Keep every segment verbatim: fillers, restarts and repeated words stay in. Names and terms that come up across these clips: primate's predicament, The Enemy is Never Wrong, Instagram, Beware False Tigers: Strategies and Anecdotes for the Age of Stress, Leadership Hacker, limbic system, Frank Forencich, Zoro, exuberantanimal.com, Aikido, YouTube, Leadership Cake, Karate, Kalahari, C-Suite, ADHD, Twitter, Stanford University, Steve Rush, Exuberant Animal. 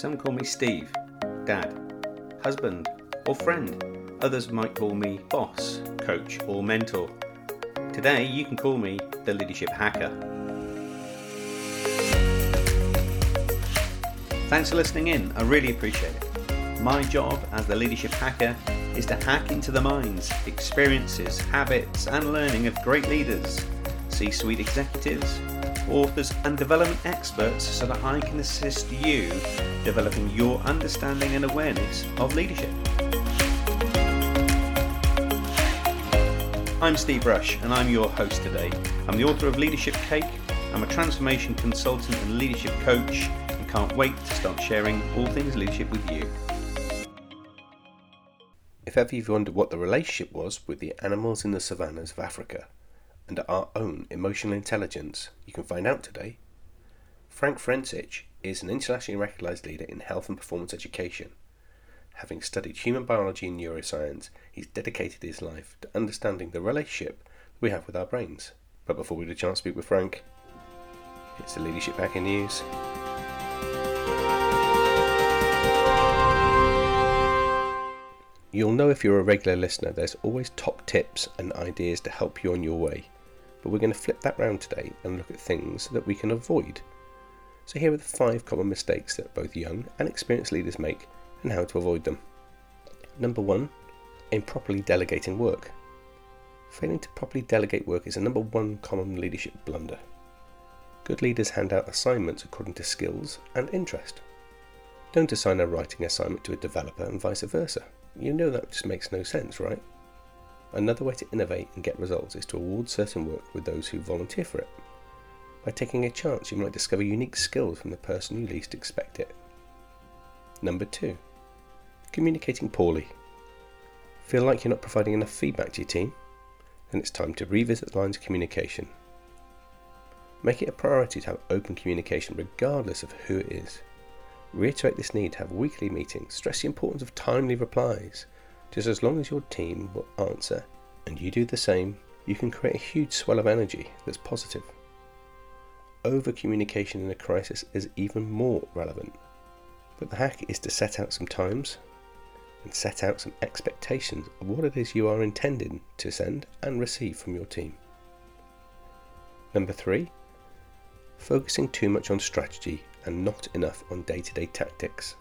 Some call me Steve, dad, husband, or friend. Others might call me boss, coach, or mentor. Today, you can call me the Leadership Hacker. Thanks for listening in. I really appreciate it. My job as the Leadership Hacker is to hack into the minds, experiences, habits, and learning of great leaders, C-suite executives, authors, and development experts so that I can assist you developing your understanding and awareness of leadership. I'm Steve Rush, and I'm your host today. I'm the author of Leadership Cake. I'm a transformation consultant and leadership coach, and can't wait to start sharing all things leadership with you. If ever you've wondered what the relationship was with the animals in the savannas of Africa, and our own emotional intelligence, you can find out today. Frank Forencich is an internationally recognised leader in health and performance education. Having studied human biology and neuroscience, he's dedicated his life to understanding the relationship we have with our brains. But before we get a chance to speak with Frank, it's the Leadership Hacker News. You'll know if you're a regular listener, there's always top tips and ideas to help you on your way. But we're going to flip that round today and look at things that we can avoid. So here are the five common mistakes that both young and experienced leaders make and how to avoid them. Number one, improperly delegating work. Failing to properly delegate work is a number one common leadership blunder. Good leaders hand out assignments according to skills and interest. Don't assign a writing assignment to a developer and vice versa. You know that just makes no sense, right? Another way to innovate and get results is to award certain work with those who volunteer for it. By taking a chance, you might discover unique skills from the person you least expect it. Number two, communicating poorly. Feel like you're not providing enough feedback to your team? Then it's time to revisit the lines of communication. Make it a priority to have open communication regardless of who it is. Reiterate this need to have weekly meetings. Stress the importance of timely replies. Just as long as your team will answer and you do the same, you can create a huge swell of energy that's positive. Over-communication in a crisis is even more relevant. But the hack is to set out some times and set out some expectations of what it is you are intended to send and receive from your team. Number three, focusing too much on strategy and not enough on day-to-day tactics.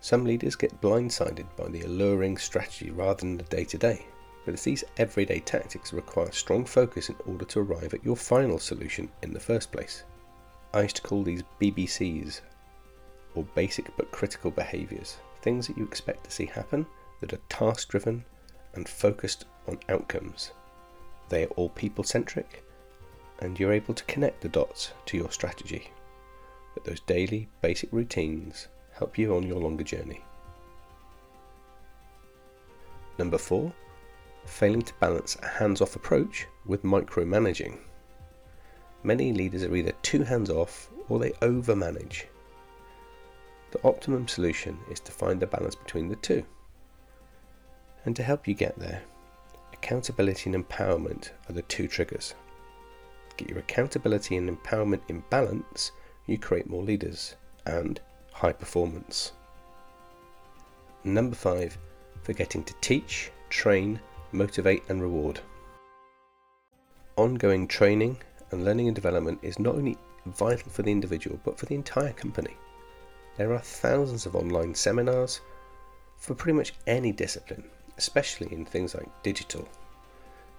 Some leaders get blindsided by the alluring strategy rather than the day-to-day, but it's these everyday tactics that require strong focus in order to arrive at your final solution in the first place. I used to call these B B Cs, or basic but critical behaviours, things that you expect to see happen that are task-driven and focused on outcomes. They are all people-centric, and you're able to connect the dots to your strategy. But those daily, basic routines help you on your longer journey. Number four, failing to balance a hands-off approach with micromanaging. Many leaders are either too hands-off or they over-manage. The optimum solution is to find the balance between the two. And to help you get there, accountability and empowerment are the two triggers. Get your accountability and empowerment in balance, you create more leaders and high performance. Number five, forgetting to teach, train, motivate and reward. Ongoing training and learning and development is not only vital for the individual but for the entire company. There are thousands of online seminars for pretty much any discipline, especially in things like digital.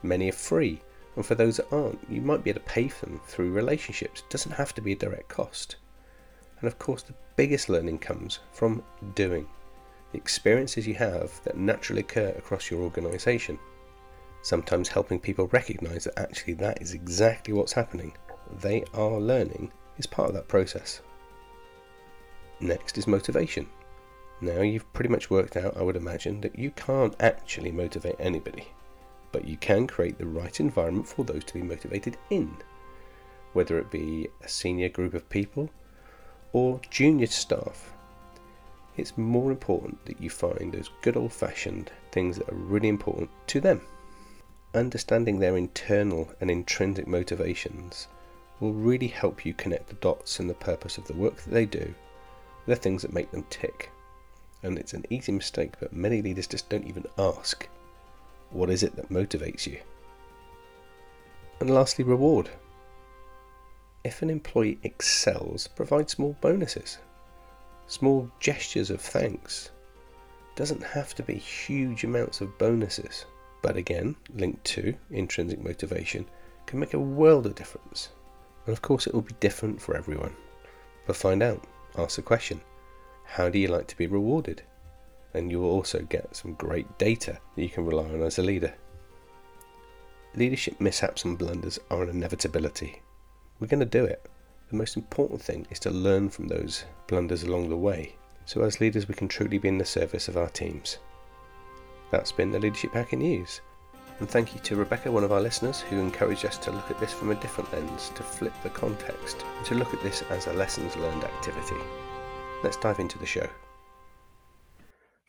Many are free. And for those that aren't, you might be able to pay for them through relationships. It doesn't have to be a direct cost. And of course, the biggest learning comes from doing. The experiences you have that naturally occur across your organisation. Sometimes helping people recognise that actually that is exactly what's happening. They are learning is part of that process. Next is motivation. Now you've pretty much worked out, I would imagine, that you can't actually motivate anybody. But you can create the right environment for those to be motivated in, whether it be a senior group of people or junior staff. It's more important that you find those good old-fashioned things that are really important to them. Understanding their internal and intrinsic motivations will really help you connect the dots in the purpose of the work that they do, the things that make them tick. And it's an easy mistake, but many leaders just don't even ask, what is it that motivates you? And lastly, reward. If an employee excels, provide small bonuses, small gestures of thanks. Doesn't have to be huge amounts of bonuses, but again, linked to intrinsic motivation can make a world of difference. And of course it will be different for everyone, but find out, ask the question, how do you like to be rewarded? And you will also get some great data that you can rely on as a leader. Leadership mishaps and blunders are an inevitability. We're going to do it. The most important thing is to learn from those blunders along the way, so as leaders we can truly be in the service of our teams. That's been the Leadership Hacker News. And thank you to Rebecca, one of our listeners, who encouraged us to look at this from a different lens, to flip the context, and to look at this as a lessons learned activity. Let's dive into the show.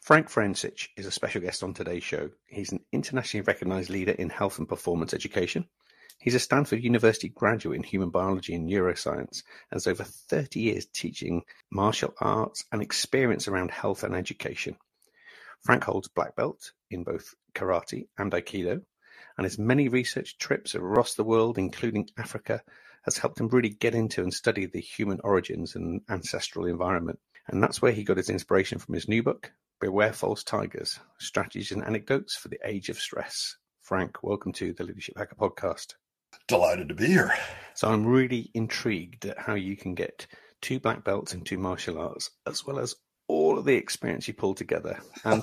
Frank Forencich is a special guest on today's show. He's an internationally recognized leader in health and performance education. He's a Stanford University graduate in human biology and neuroscience, and has over thirty years teaching martial arts and experience around health and education. Frank holds black belt in both Karate and Aikido, and his many research trips across the world, including Africa, has helped him really get into and study the human origins and ancestral environment. And that's where he got his inspiration from his new book, Beware False Tigers: Strategies and Anecdotes for the Age of Stress. Frank, welcome to the Leadership Hacker Podcast. Delighted to be here. So I'm really intrigued at how you can get two black belts in two martial arts, as well as all of the experience you pulled together, and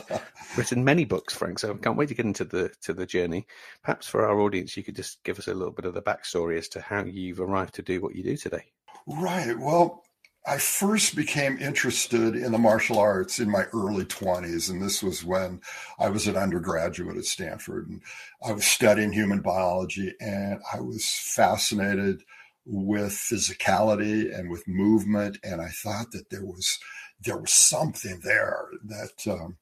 written many books, Frank. So I can't wait to get into the to the journey. Perhaps for our audience, you could just give us a little bit of the backstory as to how you've arrived to do what you do today. Right. Well, I first became interested in the martial arts in my early twenties, and this was when I was an undergraduate at Stanford, and I was studying human biology, and I was fascinated with physicality and with movement, and I thought that there was there was something there that um,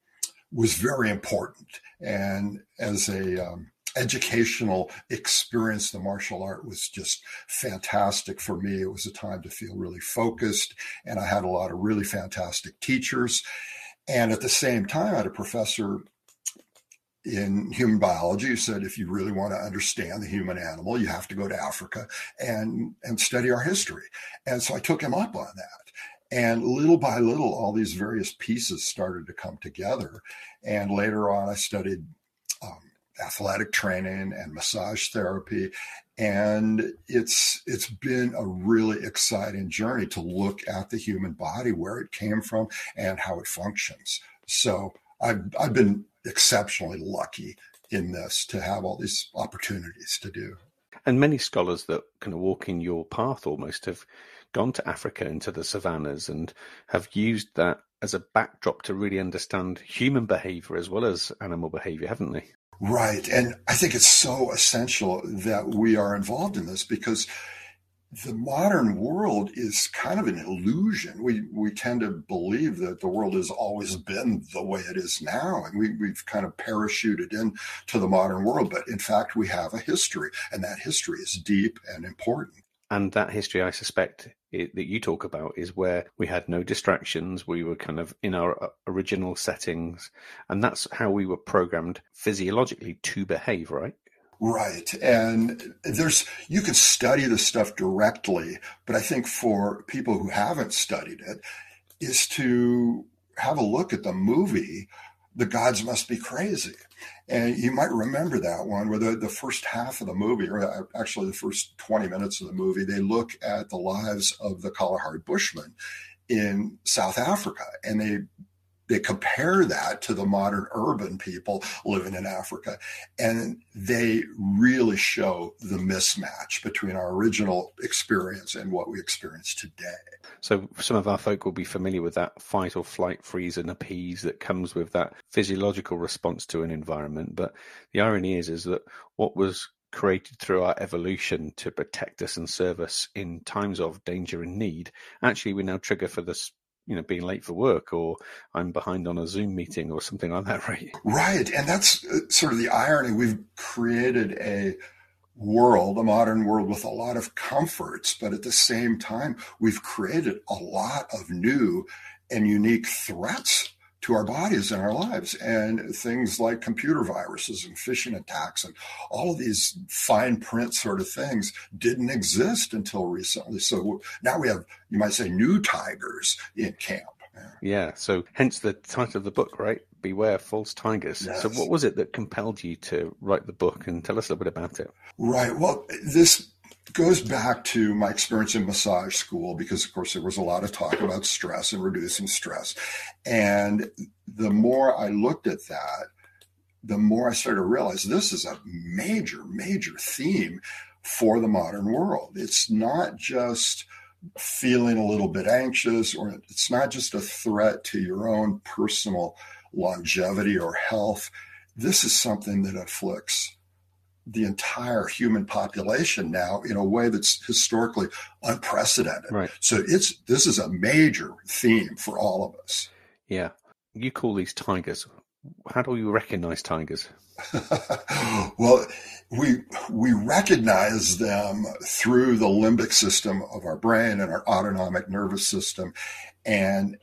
was very important. And as a um, educational experience, the martial art was just fantastic for me. It was a time to feel really focused, and I had a lot of really fantastic teachers. And at the same time, I had a professor in human biology who said, if you really want to understand the human animal, you have to go to Africa and, and study our history. And so I took him up on that. And little by little, all these various pieces started to come together. And later on, I studied um, athletic training and massage therapy. And it's it's been a really exciting journey to look at the human body, where it came from and how it functions. So I've, I've been exceptionally lucky in this to have all these opportunities to do. And many scholars that kind of walk in your path almost have gone to Africa into the savannas and have used that as a backdrop to really understand human behavior as well as animal behavior, haven't they? Right. And I think it's so essential that we are involved in this, because the modern world is kind of an illusion. We we tend to believe that the world has always been the way it is now, and we, we've kind of parachuted in to the modern world. But in fact, we have a history, and that history is deep and important. And that history, I suspect, it, that you talk about is where we had no distractions. We were kind of in our original settings, and that's how we were programmed physiologically to behave, right? Right. And there's you can study this stuff directly, but I think for people who haven't studied it is to have a look at the movie, The Gods Must Be Crazy. And you might remember that one where the, the first half of the movie, or actually the first twenty minutes of the movie, they look at the lives of the Kalahari Bushmen in South Africa. And they they compare that to the modern urban people living in Africa. And they really show the mismatch between our original experience and what we experience today. So some of our folk will be familiar with that fight or flight, freeze and appease that comes with that physiological response to an environment. But the irony is, is that what was created through our evolution to protect us and serve us in times of danger and need, actually we now trigger for this, you know, being late for work, or I'm behind on a Zoom meeting or something like that, right? Right. And that's sort of the irony. We've created a world, a modern world with a lot of comforts, but at the same time, we've created a lot of new and unique threats to our bodies and our lives, and things like computer viruses and phishing attacks and all of these fine print sort of things didn't exist until recently. So now we have, you might say, new tigers in camp. Yeah. yeah. So hence the title of the book, right? Beware False Tigers. Yes. So what was it that compelled you to write the book, and tell us a little bit about it? Right. Well, this goes back to my experience in massage school, because of course there was a lot of talk about stress and reducing stress. And the more I looked at that, the more I started to realize this is a major, major theme for the modern world. It's not just feeling a little bit anxious, or it's not just a threat to your own personal longevity or health. This is something that afflicts the entire human population now in a way that's historically unprecedented. Right. So it's this is a major theme for all of us. Yeah. You call these tigers. How do you recognize tigers? Well, we we recognize them through the limbic system of our brain and our autonomic nervous system. And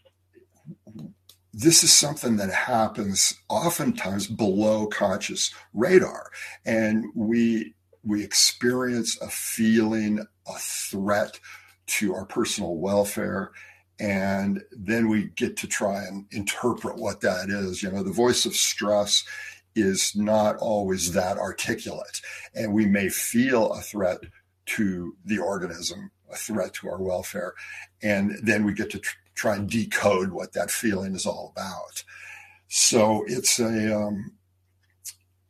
this is something that happens oftentimes below conscious radar. And we we experience a feeling, a threat to our personal welfare. And then we get to try and interpret what that is. You know, the voice of stress is not always that articulate. And we may feel a threat to the organism, a threat to our welfare. And then we get to tr- try and decode what that feeling is all about. So it's a um,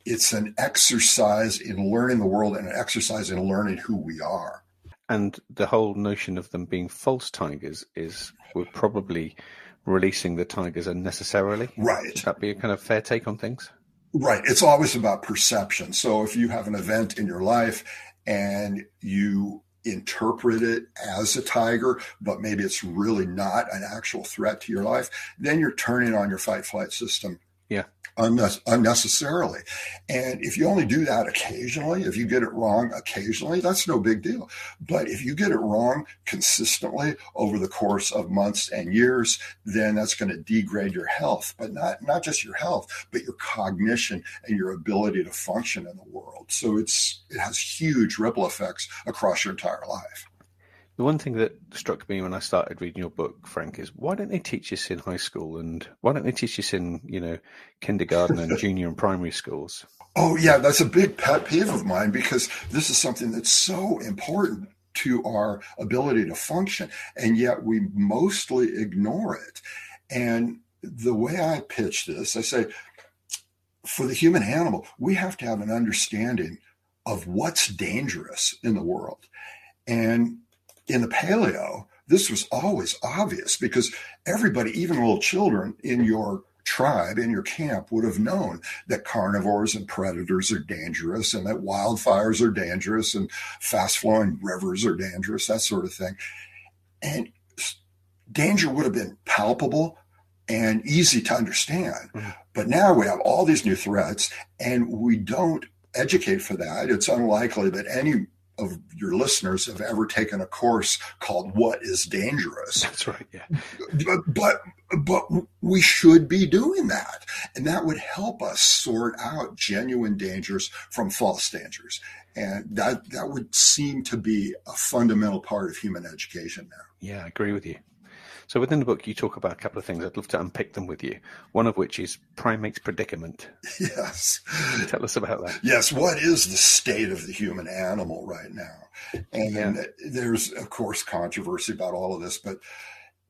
it's an exercise in learning the world, and an exercise in learning who we are. And the whole notion of them being false tigers is we're probably releasing the tigers unnecessarily. Right. Would that be a kind of fair take on things? Right. It's always about perception. So if you have an event in your life and you interpret it as a tiger, but maybe it's really not an actual threat to your life, then you're turning on your fight flight system. Yeah. Unnecessarily. And if you only do that occasionally, if you get it wrong occasionally, that's no big deal. But if you get it wrong consistently over the course of months and years, then that's going to degrade your health, but not, not just your health, but your cognition and your ability to function in the world. So it's, it has huge ripple effects across your entire life. The one thing that struck me when I started reading your book, Frank, is why don't they teach this in high school, and why don't they teach this in, you know, kindergarten and junior and primary schools? Oh, yeah, that's a big pet peeve of mine, because this is something that's so important to our ability to function, and yet we mostly ignore it. And the way I pitch this, I say, for the human animal, we have to have an understanding of what's dangerous in the world. And in the paleo, this was always obvious, because everybody, even little children in your tribe, in your camp, would have known that carnivores and predators are dangerous, and that wildfires are dangerous, and fast-flowing rivers are dangerous, that sort of thing. And danger would have been palpable and easy to understand. But now we have all these new threats, and we don't educate for that. It's unlikely that any of your listeners have ever taken a course called What is Dangerous? That's right. Yeah. But, but, but we should be doing that. And that would help us sort out genuine dangers from false dangers. And that, that would seem to be a fundamental part of human education now. Yeah, I agree with you. So within the book, you talk about a couple of things. I'd love to unpick them with you, one of which is primate's predicament. Yes. Tell us about that. Yes. What is the state of the human animal right now? And yeah. There's, of course, controversy about all of this. But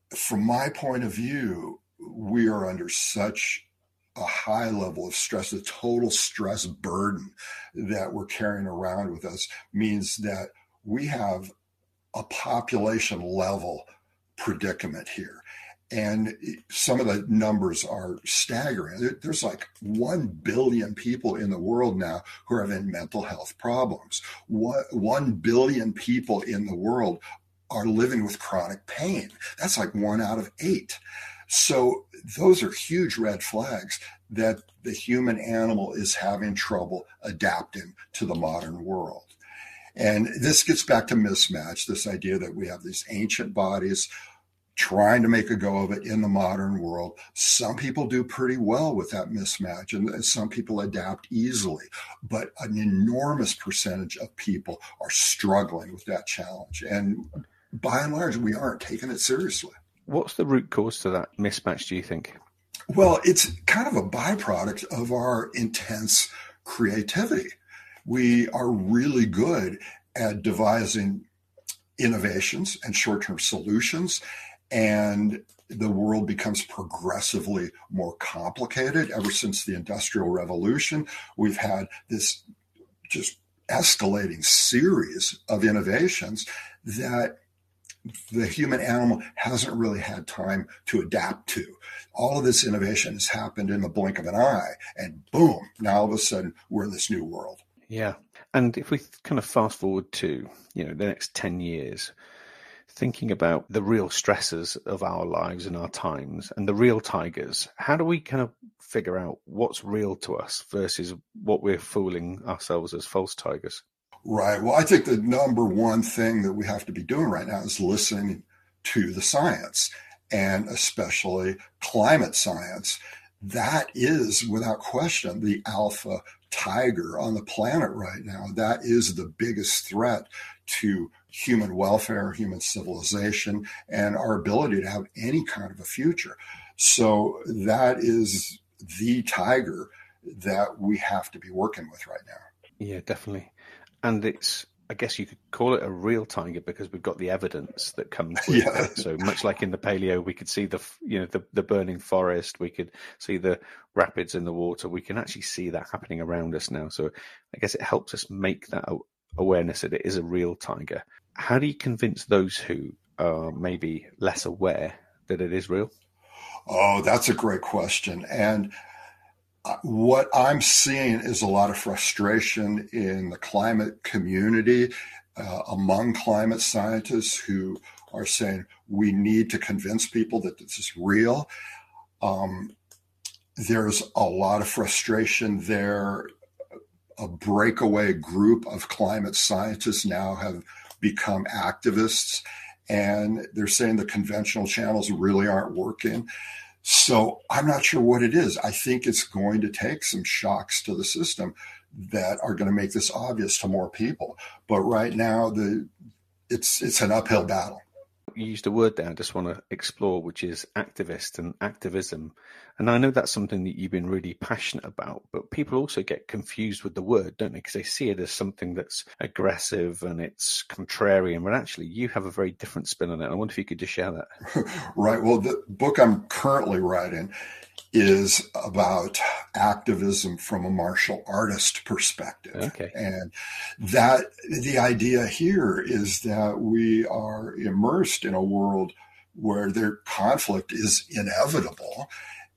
from my point of view, we are under such a high level of stress. The total stress burden that we're carrying around with us means that we have a population level predicament here. And some of the numbers are staggering. There's like one billion people in the world now who are having mental health problems. one billion people in the world are living with chronic pain. That's like one out of eight. So those are huge red flags that the human animal is having trouble adapting to the modern world. And this gets back to mismatch, this idea that we have these ancient bodies trying to make a go of it in the modern world. Some people do pretty well with that mismatch, and some people adapt easily, but an enormous percentage of people are struggling with that challenge. And by and large, we aren't taking it seriously. What's the root cause to that mismatch, do you think? Well, it's kind of a byproduct of our intense creativity. We are really good at devising innovations and short-term solutions, and the world becomes progressively more complicated. Ever since the Industrial Revolution, we've had this just escalating series of innovations that the human animal hasn't really had time to adapt to. All of this innovation has happened in the blink of an eye, and boom, now all of a sudden we're in this new world. Yeah. And if we kind of fast forward to, you know, the next ten years, thinking about the real stresses of our lives and our times and the real tigers, how do we kind of figure out what's real to us versus what we're fooling ourselves as false tigers? Right. Well, I think the number one thing that we have to be doing right now is listening to the science, and especially climate science. That is, without question, the alpha tiger on the planet right now. That is the biggest threat to human welfare, human civilization, and our ability to have any kind of a future. So that is the tiger that we have to be working with right now. Yeah, definitely. And it's, I guess you could call it a real tiger because we've got the evidence that comes with yeah. it. So much like in the paleo, we could see the, you know, the, the burning forest, we could see the rapids in the water. We can actually see that happening around us now. So I guess it helps us make that awareness that it is a real tiger. How do you convince those who are maybe less aware that it is real? Oh, that's a great question. And what I'm seeing is a lot of frustration in the climate community, uh, among climate scientists who are saying we need to convince people that this is real. Um, there's a lot of frustration there. A breakaway group of climate scientists now have become activists, and they're saying the conventional channels really aren't working. So I'm not sure what it is. I think it's going to take some shocks to the system that are going to make this obvious to more people. But right now, the it's it's an uphill battle. You used a word there I just want to explore, which is activist and activism. And I know that's something that you've been really passionate about, but people also get confused with the word, don't they? Because they see it as something that's aggressive and it's contrarian, but actually you have a very different spin on it. I wonder if you could just share that. Right. Well, the book I'm currently writing is about activism from a martial artist perspective. Okay. And that the idea here is that we are immersed in a world where their conflict is inevitable.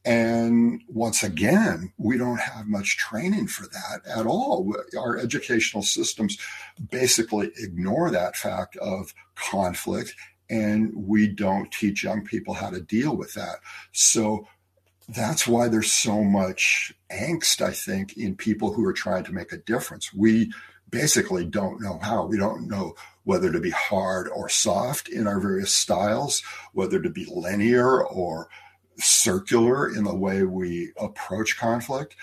And once again, we don't have much training for that at all. Our educational systems basically ignore that fact of conflict, and we don't teach young people how to deal with that. So that's why there's so much angst, I think, in people who are trying to make a difference. We basically don't know how. We don't know whether to be hard or soft in our various styles, whether to be linear or circular in the way we approach conflict.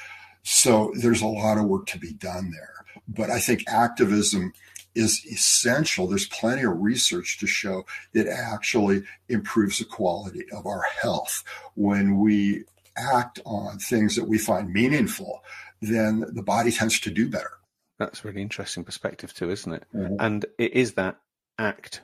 So there's a lot of work to be done there. But I think activism is essential. There's plenty of research to show it actually improves the quality of our health. When we act on things that we find meaningful, then the body tends to do better. That's a really interesting perspective too, isn't it? Mm-hmm. And it is that act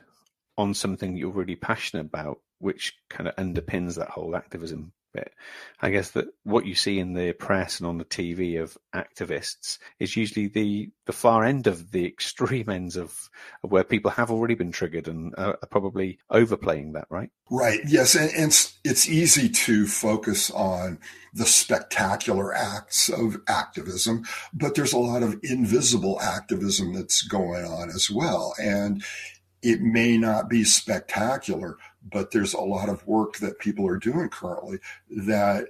on something you're really passionate about, which kind of underpins that whole activism bit. I guess that what you see in the press and on the T V of activists is usually the, the far end of the extreme ends of, of where people have already been triggered and are probably overplaying that, right? Right. Yes. And, and it's easy to focus on the spectacular acts of activism, but there's a lot of invisible activism that's going on as well. And it may not be spectacular, but there's a lot of work that people are doing currently that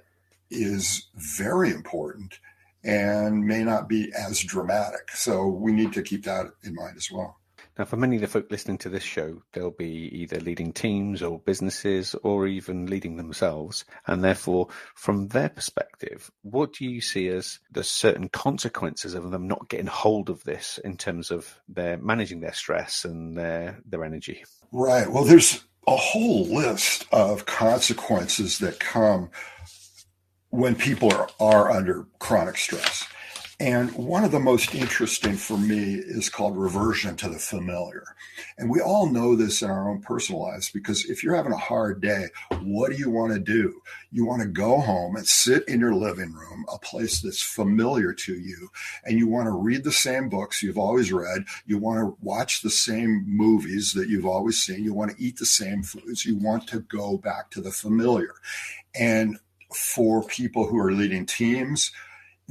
is very important and may not be as dramatic. So we need to keep that in mind as well. Now, for many of the folk listening to this show, they'll be either leading teams or businesses or even leading themselves. And therefore, from their perspective, what do you see as the certain consequences of them not getting hold of this in terms of their managing their stress and their, their energy? Right. Well, there's a whole list of consequences that come when people are, are under chronic stress. And one of the most interesting for me is called reversion to the familiar. And we all know this in our own personal lives, because if you're having a hard day, what do you want to do? You want to go home and sit in your living room, a place that's familiar to you, and you want to read the same books you've always read. You want to watch the same movies that you've always seen. You want to eat the same foods. You want to go back to the familiar. And for people who are leading teams,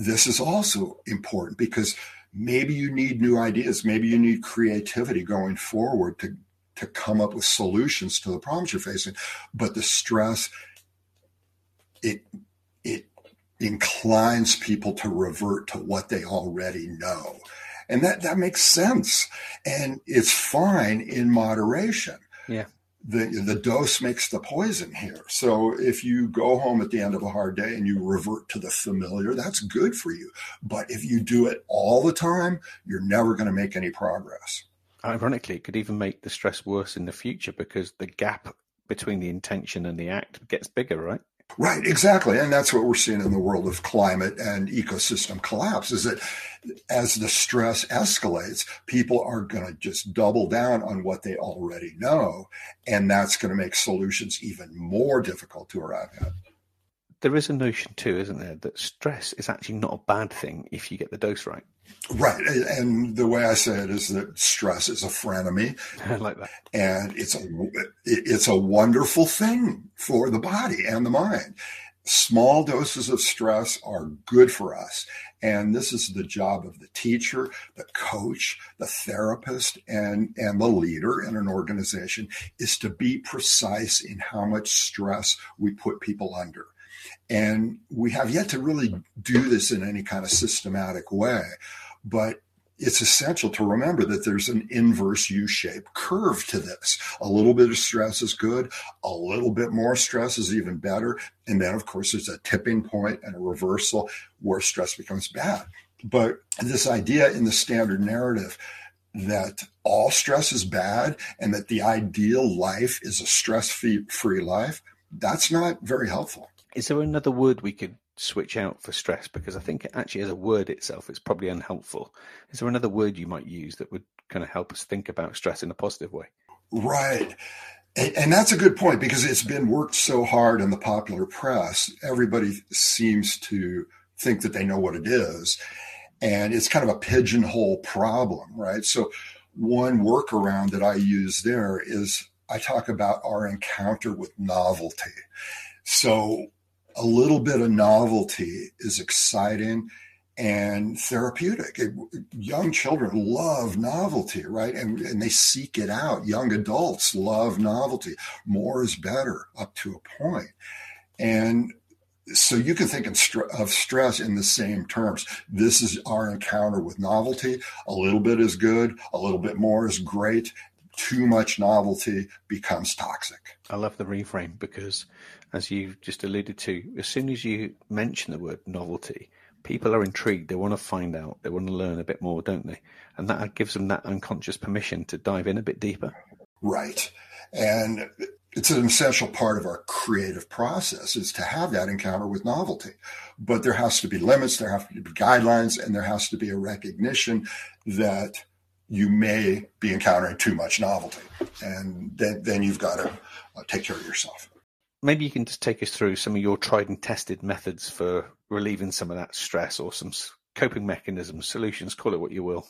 this is also important, because maybe you need new ideas. Maybe you need creativity going forward to, to come up with solutions to the problems you're facing. But the stress, it, it inclines people to revert to what they already know. And that, that makes sense. And it's fine in moderation. Yeah. The, the dose makes the poison here. So if you go home at the end of a hard day and you revert to the familiar, that's good for you. But if you do it all the time, you're never going to make any progress. Ironically, it could even make the stress worse in the future, because the gap between the intention and the act gets bigger, right? Right, exactly. And that's what we're seeing in the world of climate and ecosystem collapse, is that as the stress escalates, people are going to just double down on what they already know. And that's going to make solutions even more difficult to arrive at. There is a notion too, isn't there, that stress is actually not a bad thing if you get the dose right. Right. And the way I say it is that stress is a frenemy. I like that. And it's a, it's a wonderful thing for the body and the mind. Small doses of stress are good for us. And this is the job of the teacher, the coach, the therapist, and, and the leader in an organization, is to be precise in how much stress we put people under. And we have yet to really do this in any kind of systematic way, but it's essential to remember that there's an inverse U-shaped curve to this. A little bit of stress is good, a little bit more stress is even better, and then, of course, there's a tipping point and a reversal where stress becomes bad. But this idea in the standard narrative that all stress is bad and that the ideal life is a stress-free life, that's not very helpful. Is there another word we could switch out for stress? Because I think actually as a word itself, it's probably unhelpful. Is there another word you might use that would kind of help us think about stress in a positive way? Right. And, and that's a good point, because it's been worked so hard in the popular press. Everybody seems to think that they know what it is. And it's kind of a pigeonhole problem, right? So one workaround that I use there is I talk about our encounter with novelty. So a little bit of novelty is exciting and therapeutic. It, young children love novelty, right? And, and they seek it out. Young adults love novelty. More is better up to a point. And so you can think of, st- of stress in the same terms. This is our encounter with novelty. A little bit is good. A little bit more is great. Too much novelty becomes toxic. I love the reframe, because as you just alluded to, as soon as you mention the word novelty, people are intrigued. They want to find out. They want to learn a bit more, don't they? And that gives them that unconscious permission to dive in a bit deeper. Right. And it's an essential part of our creative process, is to have that encounter with novelty. But there has to be limits. There have to be guidelines. And there has to be a recognition that you may be encountering too much novelty. And then, then you've got to take care of yourself. Maybe you can just take us through some of your tried and tested methods for relieving some of that stress, or some coping mechanisms, solutions, call it what you will.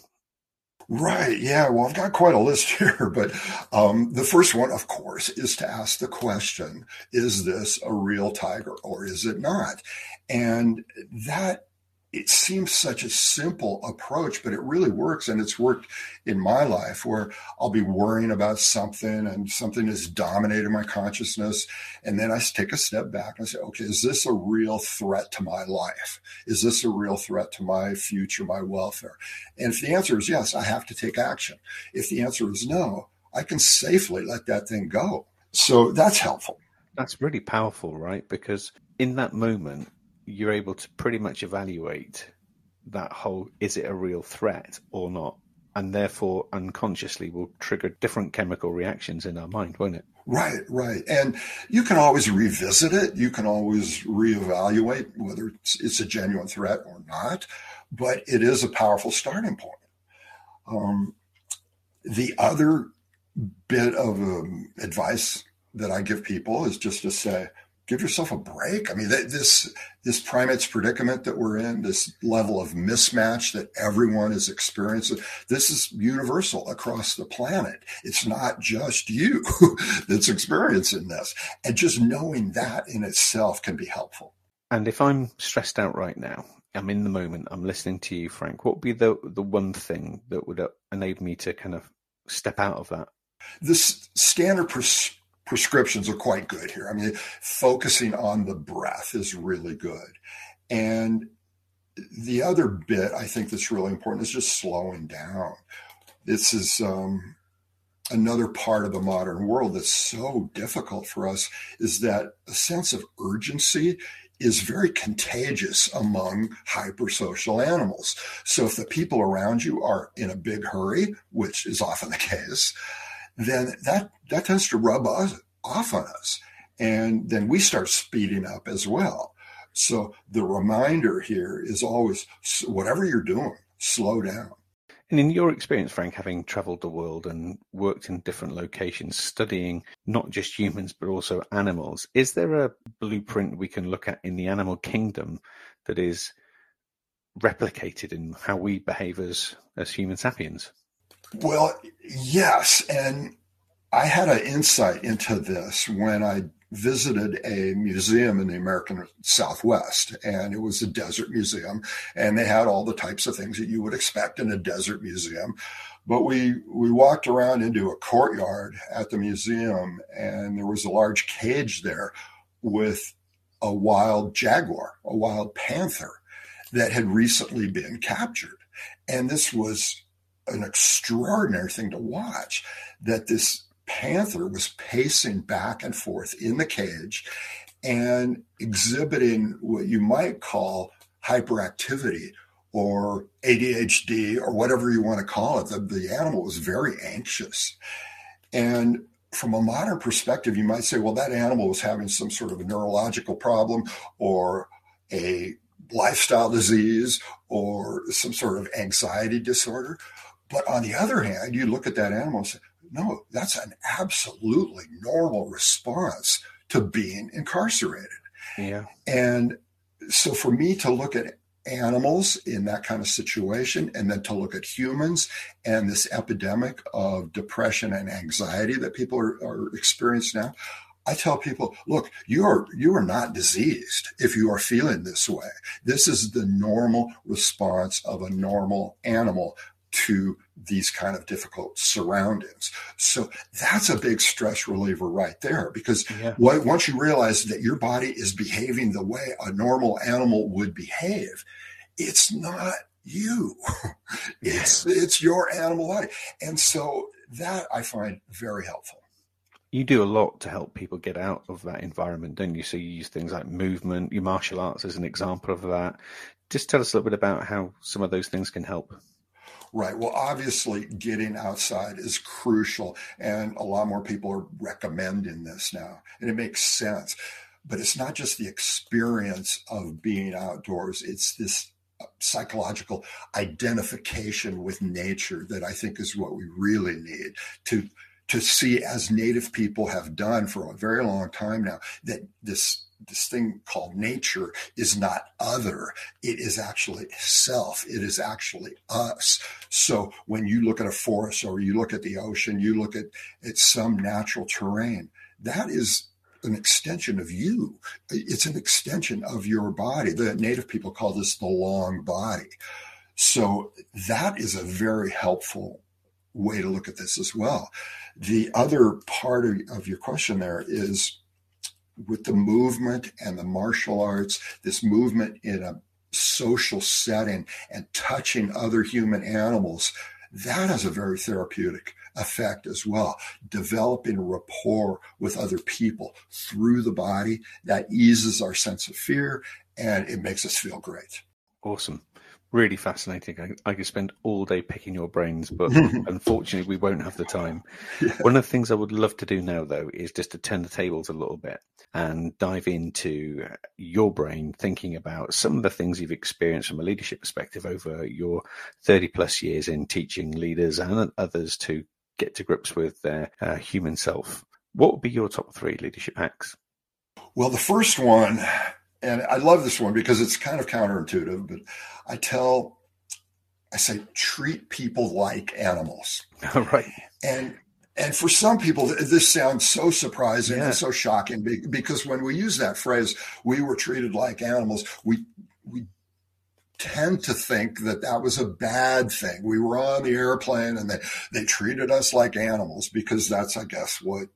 Right. Yeah. Well, I've got quite a list here, but um, the first one, of course, is to ask the question, is this a real tiger or is it not? And that it seems such a simple approach, but it really works. And it's worked in my life where I'll be worrying about something and something has dominated my consciousness. And then I take a step back and I say, okay, is this a real threat to my life? Is this a real threat to my future, my welfare? And if the answer is yes, I have to take action. If the answer is no, I can safely let that thing go. So that's helpful. That's really powerful, right? Because in that moment, you're able to pretty much evaluate that whole, is it a real threat or not? And therefore unconsciously will trigger different chemical reactions in our mind, won't it? Right, right. And you can always revisit it. You can always reevaluate whether it's, it's a genuine threat or not, but it is a powerful starting point. Um, the other bit of um, advice that I give people is just to say, give yourself a break. I mean, this this primate's predicament that we're in, this level of mismatch that everyone is experiencing, this is universal across the planet. It's not just you that's experiencing this. And just knowing that in itself can be helpful. And if I'm stressed out right now, I'm in the moment, I'm listening to you, Frank, what would be the, the one thing that would enable me to kind of step out of that? This standard perspective. Prescriptions are quite good here. I mean, focusing on the breath is really good. And the other bit I think that's really important is just slowing down. This is um, another part of the modern world that's so difficult for us, is that a sense of urgency is very contagious among hypersocial animals. So if the people around you are in a big hurry, which is often the case, then that, that tends to rub us, off on us. And then we start speeding up as well. So the reminder here is always, whatever you're doing, slow down. And in your experience, Frank, having traveled the world and worked in different locations, studying not just humans, but also animals, is there a blueprint we can look at in the animal kingdom that is replicated in how we behave as, as human sapiens? Well, yes. And I had an insight into this when I visited a museum in the American Southwest, and it was a desert museum, and they had all the types of things that you would expect in a desert museum. But we, we walked around into a courtyard at the museum, and there was a large cage there with a wild jaguar, a wild panther that had recently been captured. And this was an extraordinary thing to watch, that this panther was pacing back and forth in the cage and exhibiting what you might call hyperactivity or A D H D or whatever you want to call it. The, the animal was very anxious. And from a modern perspective, you might say, well, that animal was having some sort of a neurological problem or a lifestyle disease or some sort of anxiety disorder. But on the other hand, you look at that animal and say, no, that's an absolutely normal response to being incarcerated. Yeah. And so for me to look at animals in that kind of situation, and then to look at humans and this epidemic of depression and anxiety that people are, are experiencing now, I tell people, look, you are you are not diseased if you are feeling this way. This is the normal response of a normal animal to these kind of difficult surroundings. So that's a big stress reliever right there, because yeah. once you realize that your body is behaving the way a normal animal would behave, it's not you. It's, it's your animal body. And so that I find very helpful. You do a lot to help people get out of that environment, don't you? So you use things like movement, your martial arts as an example of that. Just tell us a little bit about how some of those things can help. Right. Well, obviously, getting outside is crucial, and a lot more people are recommending this now, and it makes sense. But it's not just the experience of being outdoors. It's this psychological identification with nature that I think is what we really need to to see, as Native people have done for a very long time now, that this this thing called nature is not other. It is actually self. It is actually us. So when you look at a forest or you look at the ocean, you look at, at some natural terrain, that is an extension of you. It's an extension of your body. The native people call this the long body. So that is a very helpful way to look at this as well. The other part of your question there is with the movement and the martial arts, this movement in a social setting and touching other human animals, that has a very therapeutic effect as well. Developing rapport with other people through the body, that eases our sense of fear and it makes us feel great. Awesome. Really fascinating. I, I could spend all day picking your brains, but unfortunately we won't have the time. Yeah. One of the things I would love to do now, though, is just to turn the tables a little bit and dive into your brain, thinking about some of the things you've experienced from a leadership perspective over your thirty plus years in teaching leaders and others to get to grips with their uh, human self. What would be your top three leadership hacks? Well, the first one, and I love this one because it's kind of counterintuitive, but I tell, I say, treat people like animals. All right. And and for some people, this sounds so surprising yeah. and so shocking because when we use that phrase, we were treated like animals, we we tend to think that that was a bad thing. We were on the airplane and they, they treated us like animals because that's, I guess, what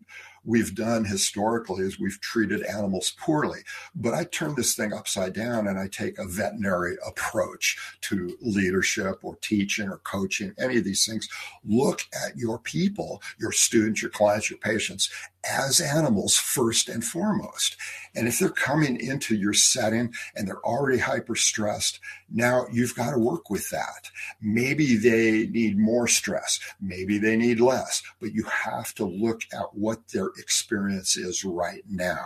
we've done historically is we've treated animals poorly. But I turn this thing upside down and I take a veterinary approach to leadership or teaching or coaching, any of these things. Look at your people, your students, your clients, your patients as animals first and foremost. And if they're coming into your setting and they're already hyper stressed, now you've got to work with that. Maybe they need more stress. Maybe they need less, but you have to look at what their experience is right now.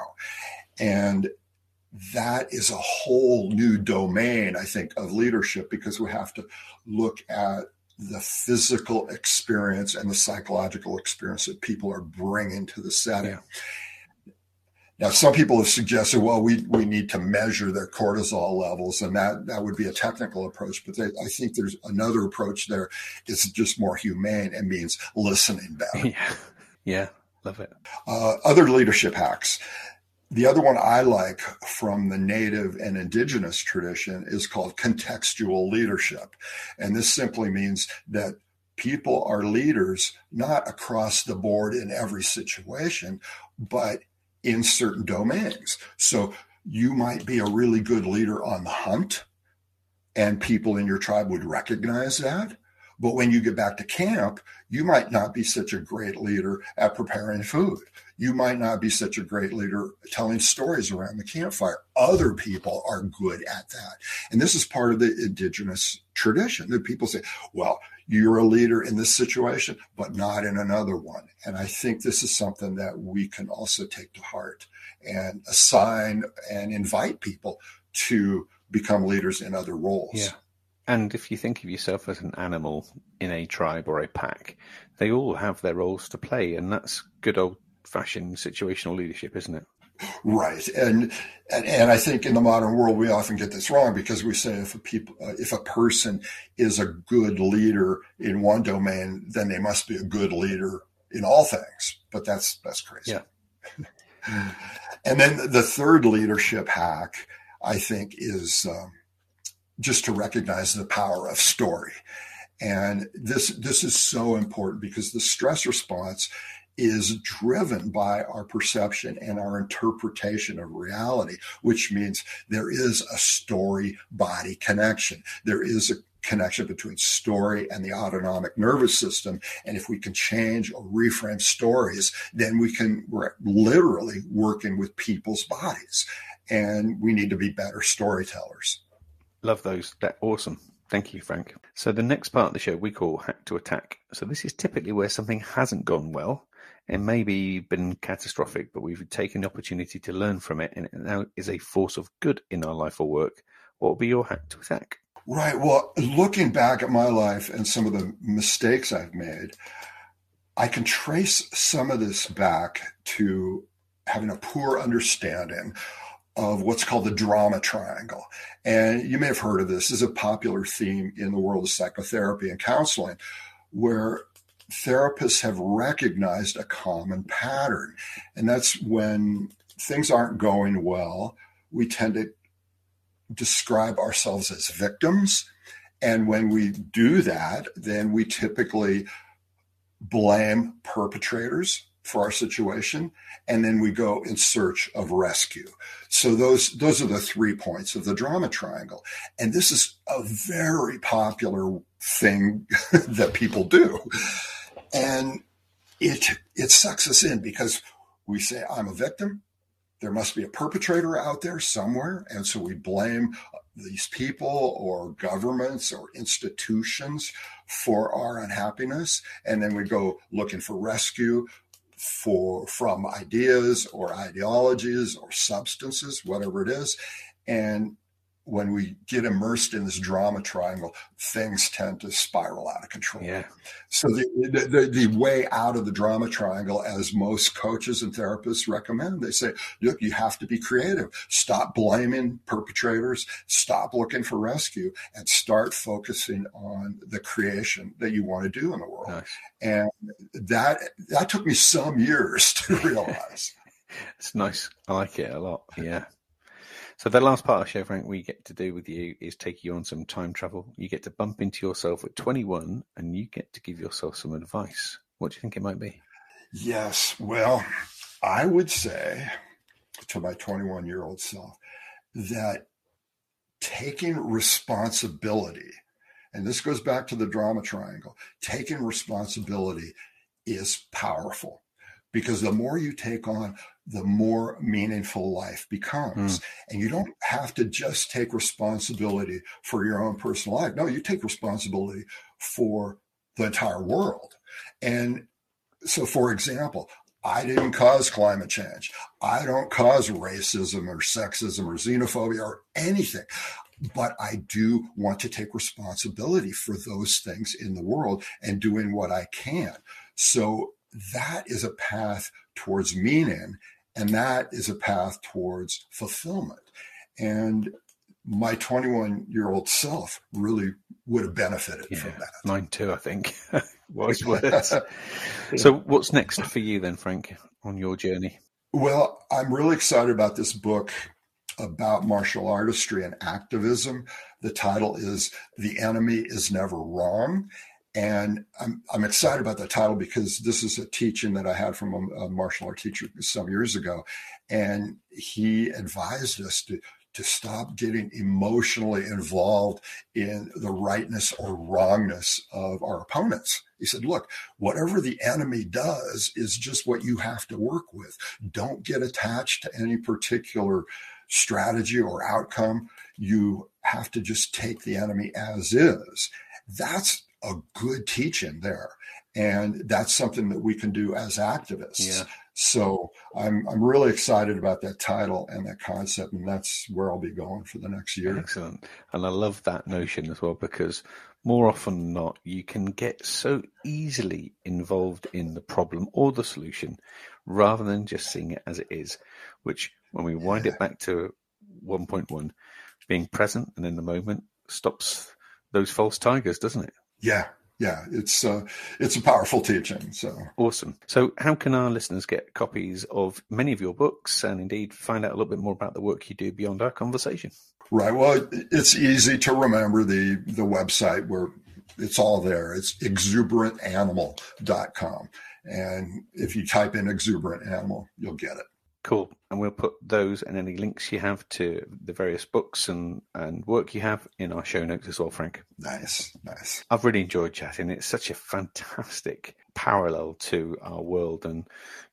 And that is a whole new domain, I think, of leadership because we have to look at the physical experience and the psychological experience that people are bringing to the setting. Yeah. Now, some people have suggested, well, we, we need to measure their cortisol levels, and that, that would be a technical approach. But they, I think there's another approach there. It's just more humane and means listening better. Yeah, yeah, love it. Uh, other leadership hacks. The other one I like from the native and indigenous tradition is called contextual leadership. And this simply means that people are leaders, not across the board in every situation, but in certain domains. So you might be a really good leader on the hunt, and people in your tribe would recognize that. But when you get back to camp, you might not be such a great leader at preparing food. You might not be such a great leader telling stories around the campfire. Other people are good at that. And this is part of the indigenous tradition that people say, well, you're a leader in this situation, but not in another one. And I think this is something that we can also take to heart and assign and invite people to become leaders in other roles. Yeah. And if you think of yourself as an animal in a tribe or a pack, they all have their roles to play. And that's good old-fashioned situational leadership, isn't it? Right. And, and and I think in the modern world, we often get this wrong because we say if a people, uh, if a person is a good leader in one domain, then they must be a good leader in all things. But that's, that's crazy. Yeah. And then the third leadership hack, I think, is... Um, just to recognize the power of story. And this this is so important because the stress response is driven by our perception and our interpretation of reality, which means there is a story-body connection. There is a connection between story and the autonomic nervous system. And if we can change or reframe stories, then we can, we're literally working with people's bodies. And we need to be better storytellers. Love those. They're awesome. Thank you, Frank. So the next part of the show we call Hack to Attack. So this is typically where something hasn't gone well and maybe been catastrophic, but we've taken the opportunity to learn from it and it now is a force of good in our life or work. What will be your hack to attack? Right. Well, looking back at my life and some of the mistakes I've made, I can trace some of this back to having a poor understanding of what's called the drama triangle. And you may have heard of this. This is a popular theme in the world of psychotherapy and counseling, where therapists have recognized a common pattern. And that's when things aren't going well, we tend to describe ourselves as victims. And when we do that, then we typically blame perpetrators for our situation, and then we go in search of rescue. So those those are the three points of the drama triangle. And this is a very popular thing that people do. And it it sucks us in because we say, I'm a victim. There must be a perpetrator out there somewhere. And so we blame these people or governments or institutions for our unhappiness. And then we go looking for rescue for from ideas or ideologies or substances, whatever it is. And when we get immersed in this drama triangle, things tend to spiral out of control. Yeah. So the, the, the way out of the drama triangle, as most coaches and therapists recommend, they say, look, you have to be creative. Stop blaming perpetrators, stop looking for rescue, and start focusing on the creation that you want to do in the world. Nice. And that, that took me some years to realize. It's nice. I like it a lot. Yeah. So the last part of the show, Frank, we get to do with you is take you on some time travel. You get to bump into yourself at twenty-one and you get to give yourself some advice. What do you think it might be? Yes. Well, I would say to my twenty-one-year-old self that taking responsibility, and this goes back to the drama triangle, taking responsibility is powerful. Because the more you take on, the more meaningful life becomes. Mm. And you don't have to just take responsibility for your own personal life. No, you take responsibility for the entire world. And so, for example, I didn't cause climate change. I don't cause racism or sexism or xenophobia or anything. But I do want to take responsibility for those things in the world and doing what I can. So that is a path towards meaning, and that is a path towards fulfillment. And my twenty-one-year-old self really would have benefited yeah, from that. Mine too, I think. Wise words. So what's next for you then, Frank, on your journey? Well, I'm really excited about this book about martial artistry and activism. The title is The Enemy is Never Wrong. And I'm, I'm excited about the title because this is a teaching that I had from a, a martial art teacher some years ago. And he advised us to, to stop getting emotionally involved in the rightness or wrongness of our opponents. He said, look, whatever the enemy does is just what you have to work with. Don't get attached to any particular strategy or outcome. You have to just take the enemy as is. That's a good teaching there. And that's something that we can do as activists. Yeah. So I'm I'm really excited about that title and that concept, and that's where I'll be going for the next year. Excellent. And I love that notion as well, because more often than not, you can get so easily involved in the problem or the solution rather than just seeing it as it is, which when we wind yeah. it back to one point one, being present and in the moment stops those false tigers, doesn't it? Yeah, yeah, it's uh, it's a powerful teaching. So awesome. So how can our listeners get copies of many of your books and indeed find out a little bit more about the work you do beyond our conversation? Right. Well, it's easy to remember the, the website where it's all there. It's exuberant animal dot com. And if you type in exuberant animal, you'll get it. Cool. And we'll put those and any links you have to the various books and, and work you have in our show notes as well, Frank. Nice, nice. I've really enjoyed chatting. It's such a fantastic parallel to our world, and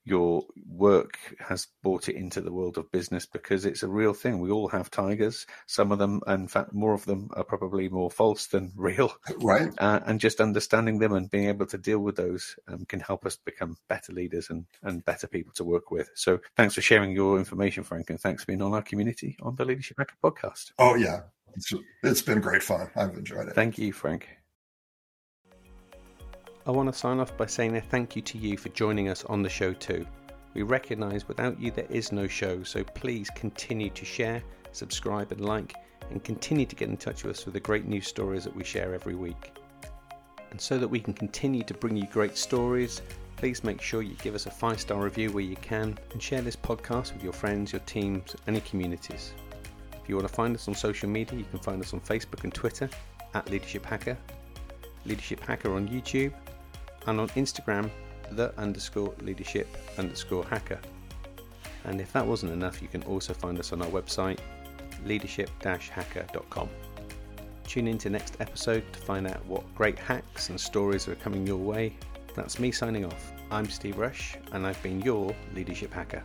your work has brought it into the world of business because it's a real thing. We all have tigers. Some of them, in fact, more of them are probably more false than real. Right. Uh, and just understanding them and being able to deal with those um, can help us become better leaders and, and better people to work with. So thanks for sharing your information, Frank, and thanks for being on our community on the Leadership Hacker podcast. Oh, yeah. It's, it's been great fun. I've enjoyed it. Thank you, Frank. I want to sign off by saying a thank you to you for joining us on the show too. We recognise without you there is no show, so please continue to share, subscribe and like, and continue to get in touch with us with the great news stories that we share every week. And so that we can continue to bring you great stories, please make sure you give us a five-star review where you can and share this podcast with your friends, your teams and your communities. If you want to find us on social media, you can find us on Facebook and Twitter at Leadership Hacker, Leadership Hacker on YouTube, and on Instagram, the underscore leadership underscore hacker. And if that wasn't enough, you can also find us on our website, leadership dash hacker dot com. Tune in to next episode to find out what great hacks and stories are coming your way. That's me signing off. I'm Steve Rush, and I've been your Leadership Hacker.